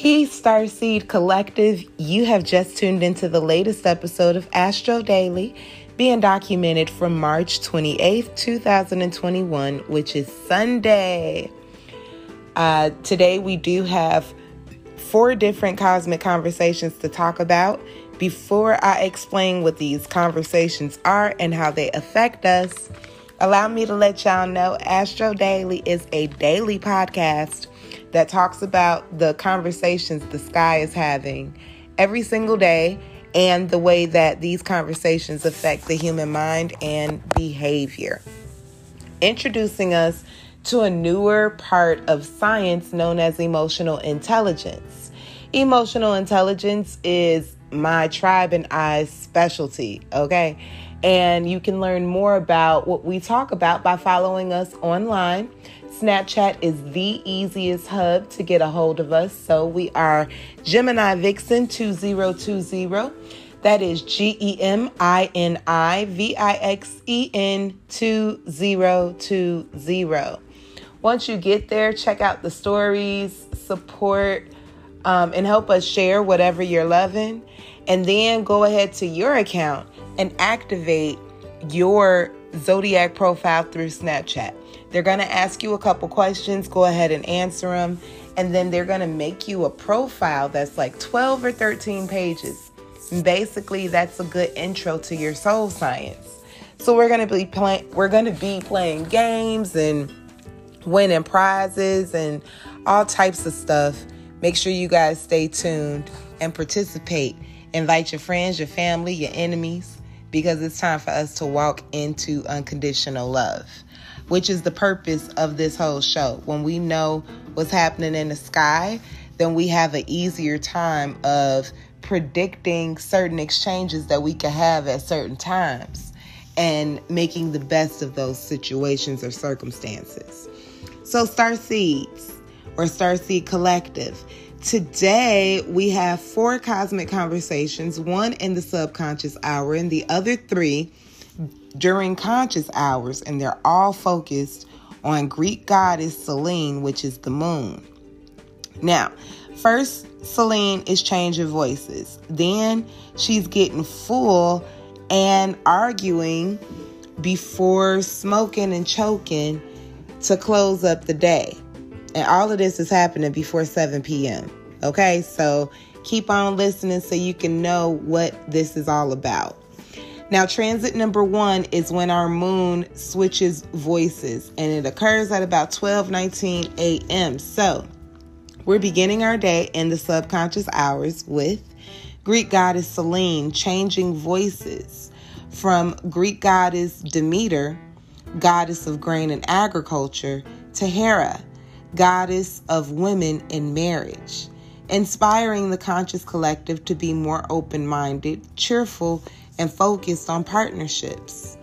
Peace, Starseed Collective. You have just tuned into the latest episode of Astro Daily, being documented from March 28th, 2021, which is Sunday. Today we do have 4 different cosmic conversations to talk about. Before I explain what these conversations are and how they affect us, allow me to let y'all know Astro Daily is a daily podcast that talks about the conversations the sky is having every single day and the way that these conversations affect the human mind and behavior. Introducing us to a newer part of science known as emotional intelligence. Emotional intelligence is my tribe and I's specialty, okay? And you can learn more about what we talk about by following us online. Snapchat is the easiest hub to get a hold of us. So we are GeminiVixen2020. That is GEMINIVIXEN2020. Once you get there, check out the stories, support, and help us share whatever you're loving. And then go ahead to your account and activate your zodiac profile through Snapchat. They're going to ask you a couple questions. Go ahead and answer them. And then they're going to make you a profile that's like 12 or 13 pages. And basically, that's a good intro to your soul science. So we're going to be playing games and winning prizes and all types of stuff. Make sure you guys stay tuned and participate. Invite your friends, your family, your enemies, because it's time for us to walk into unconditional love, which is the purpose of this whole show. When we know what's happening in the sky, then we have an easier time of predicting certain exchanges that we can have at certain times and making the best of those situations or circumstances. So Starseeds or Starseed Collective, today we have 4 cosmic conversations, one in the subconscious hour and the other 3 during conscious hours, and they're all focused on Greek goddess Selene, which is the moon. Now, first, Selene is changing voices. Then she's getting full and arguing before smoking and choking to close up the day. And all of this is happening before 7 p.m. Okay, so keep on listening so you can know what this is all about. Now, transit number 1 is when our moon switches voices, and it occurs at about 12:19 a.m. So we're beginning our day in the subconscious hours with Greek goddess Selene changing voices from Greek goddess Demeter, goddess of grain and agriculture, to Hera, goddess of women and marriage, inspiring the conscious collective to be more open-minded, cheerful, and focused on partnerships.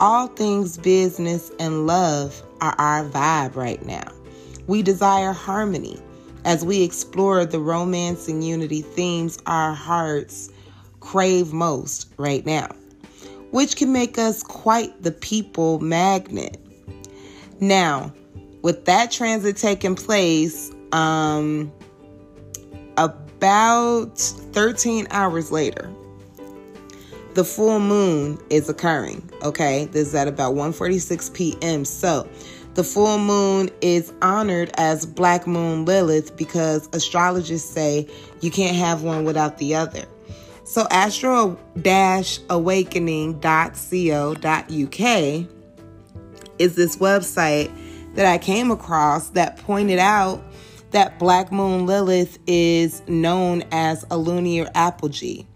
All things business and love are our vibe right now. We desire harmony as we explore the romance and unity themes our hearts crave most right now, which can make us quite the people magnet. Now, with that transit taking place, about 13 hours later, the full moon is occurring, okay? This is at about 1:46 p.m. So the full moon is honored as Black Moon Lilith because astrologers say you can't have one without the other. So astro-awakening.co.uk is this website that I came across that pointed out that Black Moon Lilith is known as a lunar apogee.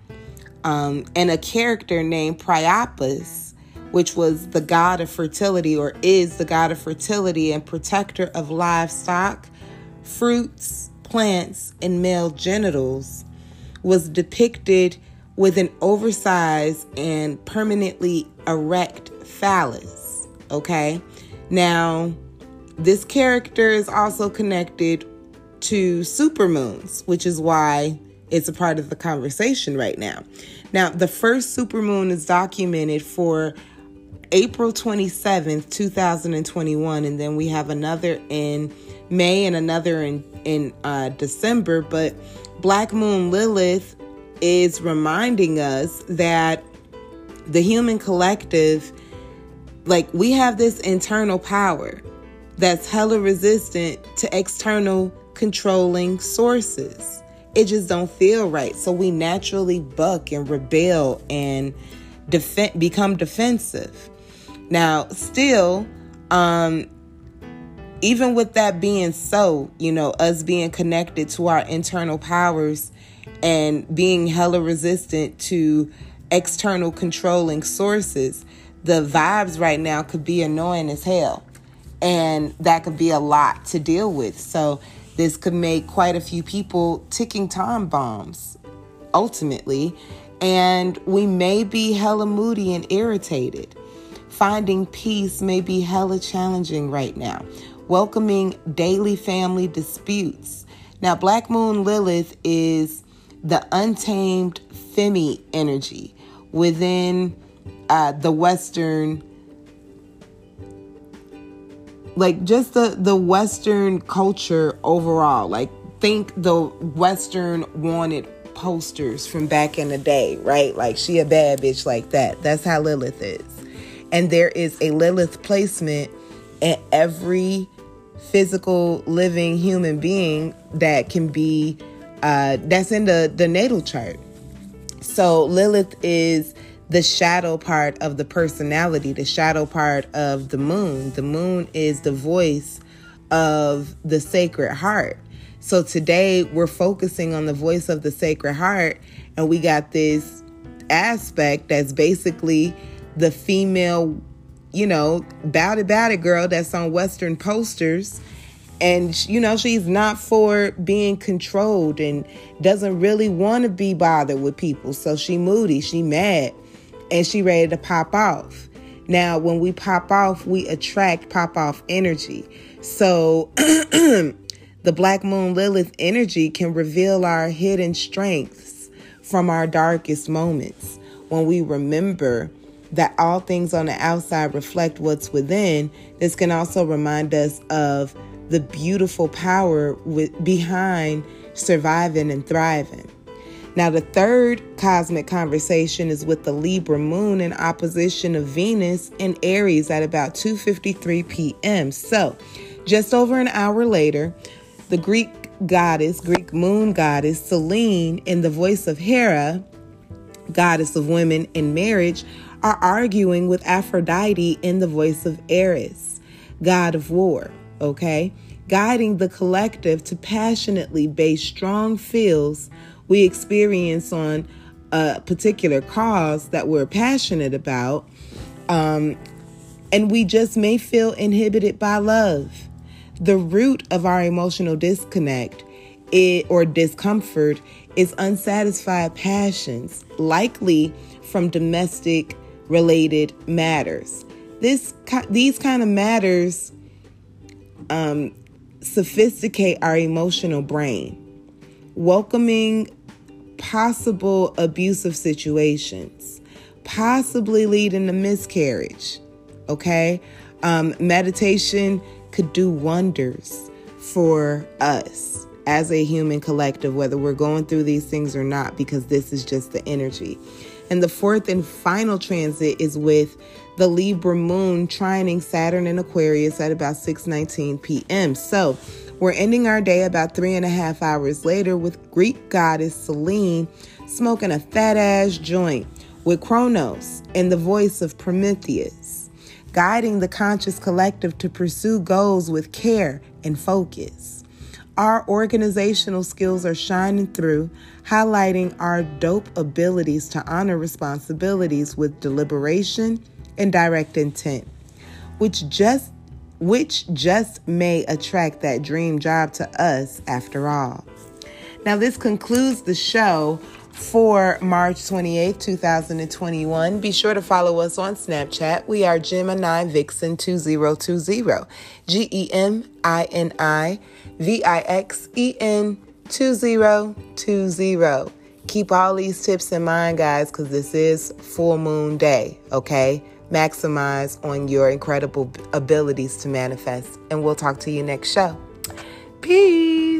And a character named Priapus, which was the god of fertility, or is the god of fertility and protector of livestock, fruits, plants, and male genitals, was depicted with an oversized and permanently erect phallus. Okay, now this character is also connected to supermoons, which is why it's a part of the conversation right now. Now, the first supermoon is documented for April 27th, 2021. And then we have another in May and another in December. But Black Moon Lilith is reminding us that the human collective, like, we have this internal power that's hella resistant to external controlling sources. It just don't feel right. So we naturally buck and rebel and become defensive. Now, still, even with that being so, you know, us being connected to our internal powers and being hella resistant to external controlling sources, the vibes right now could be annoying as hell. And that could be a lot to deal with. So this could make quite a few people ticking time bombs, ultimately. And we may be hella moody and irritated. Finding peace may be hella challenging right now. Welcoming daily family disputes. Now, Black Moon Lilith is the untamed Femi energy within the Western, like, just the Western culture overall. Like, think the Western wanted posters from back in the day, right? Like, she a bad bitch like that. That's how Lilith is. And there is a Lilith placement in every physical living human being that can be, that's in the natal chart. So Lilith is the shadow part of the personality, the shadow part of the moon. The moon is the voice of the sacred heart. So today we're focusing on the voice of the sacred heart, and we got this aspect that's basically the female, you know, bout it girl that's on Western posters. And, you know, she's not for being controlled and doesn't really want to be bothered with people. So she moody, she mad, and she ready to pop off. Now, when we pop off, we attract pop off energy. So the Black Moon Lilith energy can reveal our hidden strengths from our darkest moments. When we remember that all things on the outside reflect what's within, this can also remind us of the beautiful power behind surviving and thriving. Now, the third cosmic conversation is with the Libra moon in opposition of Venus in Aries at about 2:53 p.m. So just over an hour later, the Greek moon goddess Selene and the voice of Hera, goddess of women and marriage, are arguing with Aphrodite in the voice of Ares, god of war, okay? Guiding the collective to passionately base strong feels we experience on a particular cause that we're passionate about. And we just may feel inhibited by love. The root of our emotional disconnect or discomfort is unsatisfied passions, likely from domestic related matters. These kind of matters sophisticate our emotional brain. Welcoming possible abusive situations, possibly leading to miscarriage, okay? Meditation could do wonders for us as a human collective, whether we're going through these things or not, because this is just the energy. And the fourth and final transit is with the Libra moon trining Saturn in Aquarius at about 6:19 p.m. So we're ending our day about 3.5 hours later with Greek goddess Selene smoking a fat-ass joint with Kronos in the voice of Prometheus, guiding the conscious collective to pursue goals with care and focus. Our organizational skills are shining through, highlighting our dope abilities to honor responsibilities with deliberation and direct intent, which just may attract that dream job to us after all. Now, this concludes the show for March 28, 2021. Be sure to follow us on Snapchat. We are GeminiVixen2020. GeminiVixen2020. Keep all these tips in mind, guys, because this is full moon day, okay? maximize on your incredible abilities to manifest. And we'll talk to you next show. Peace.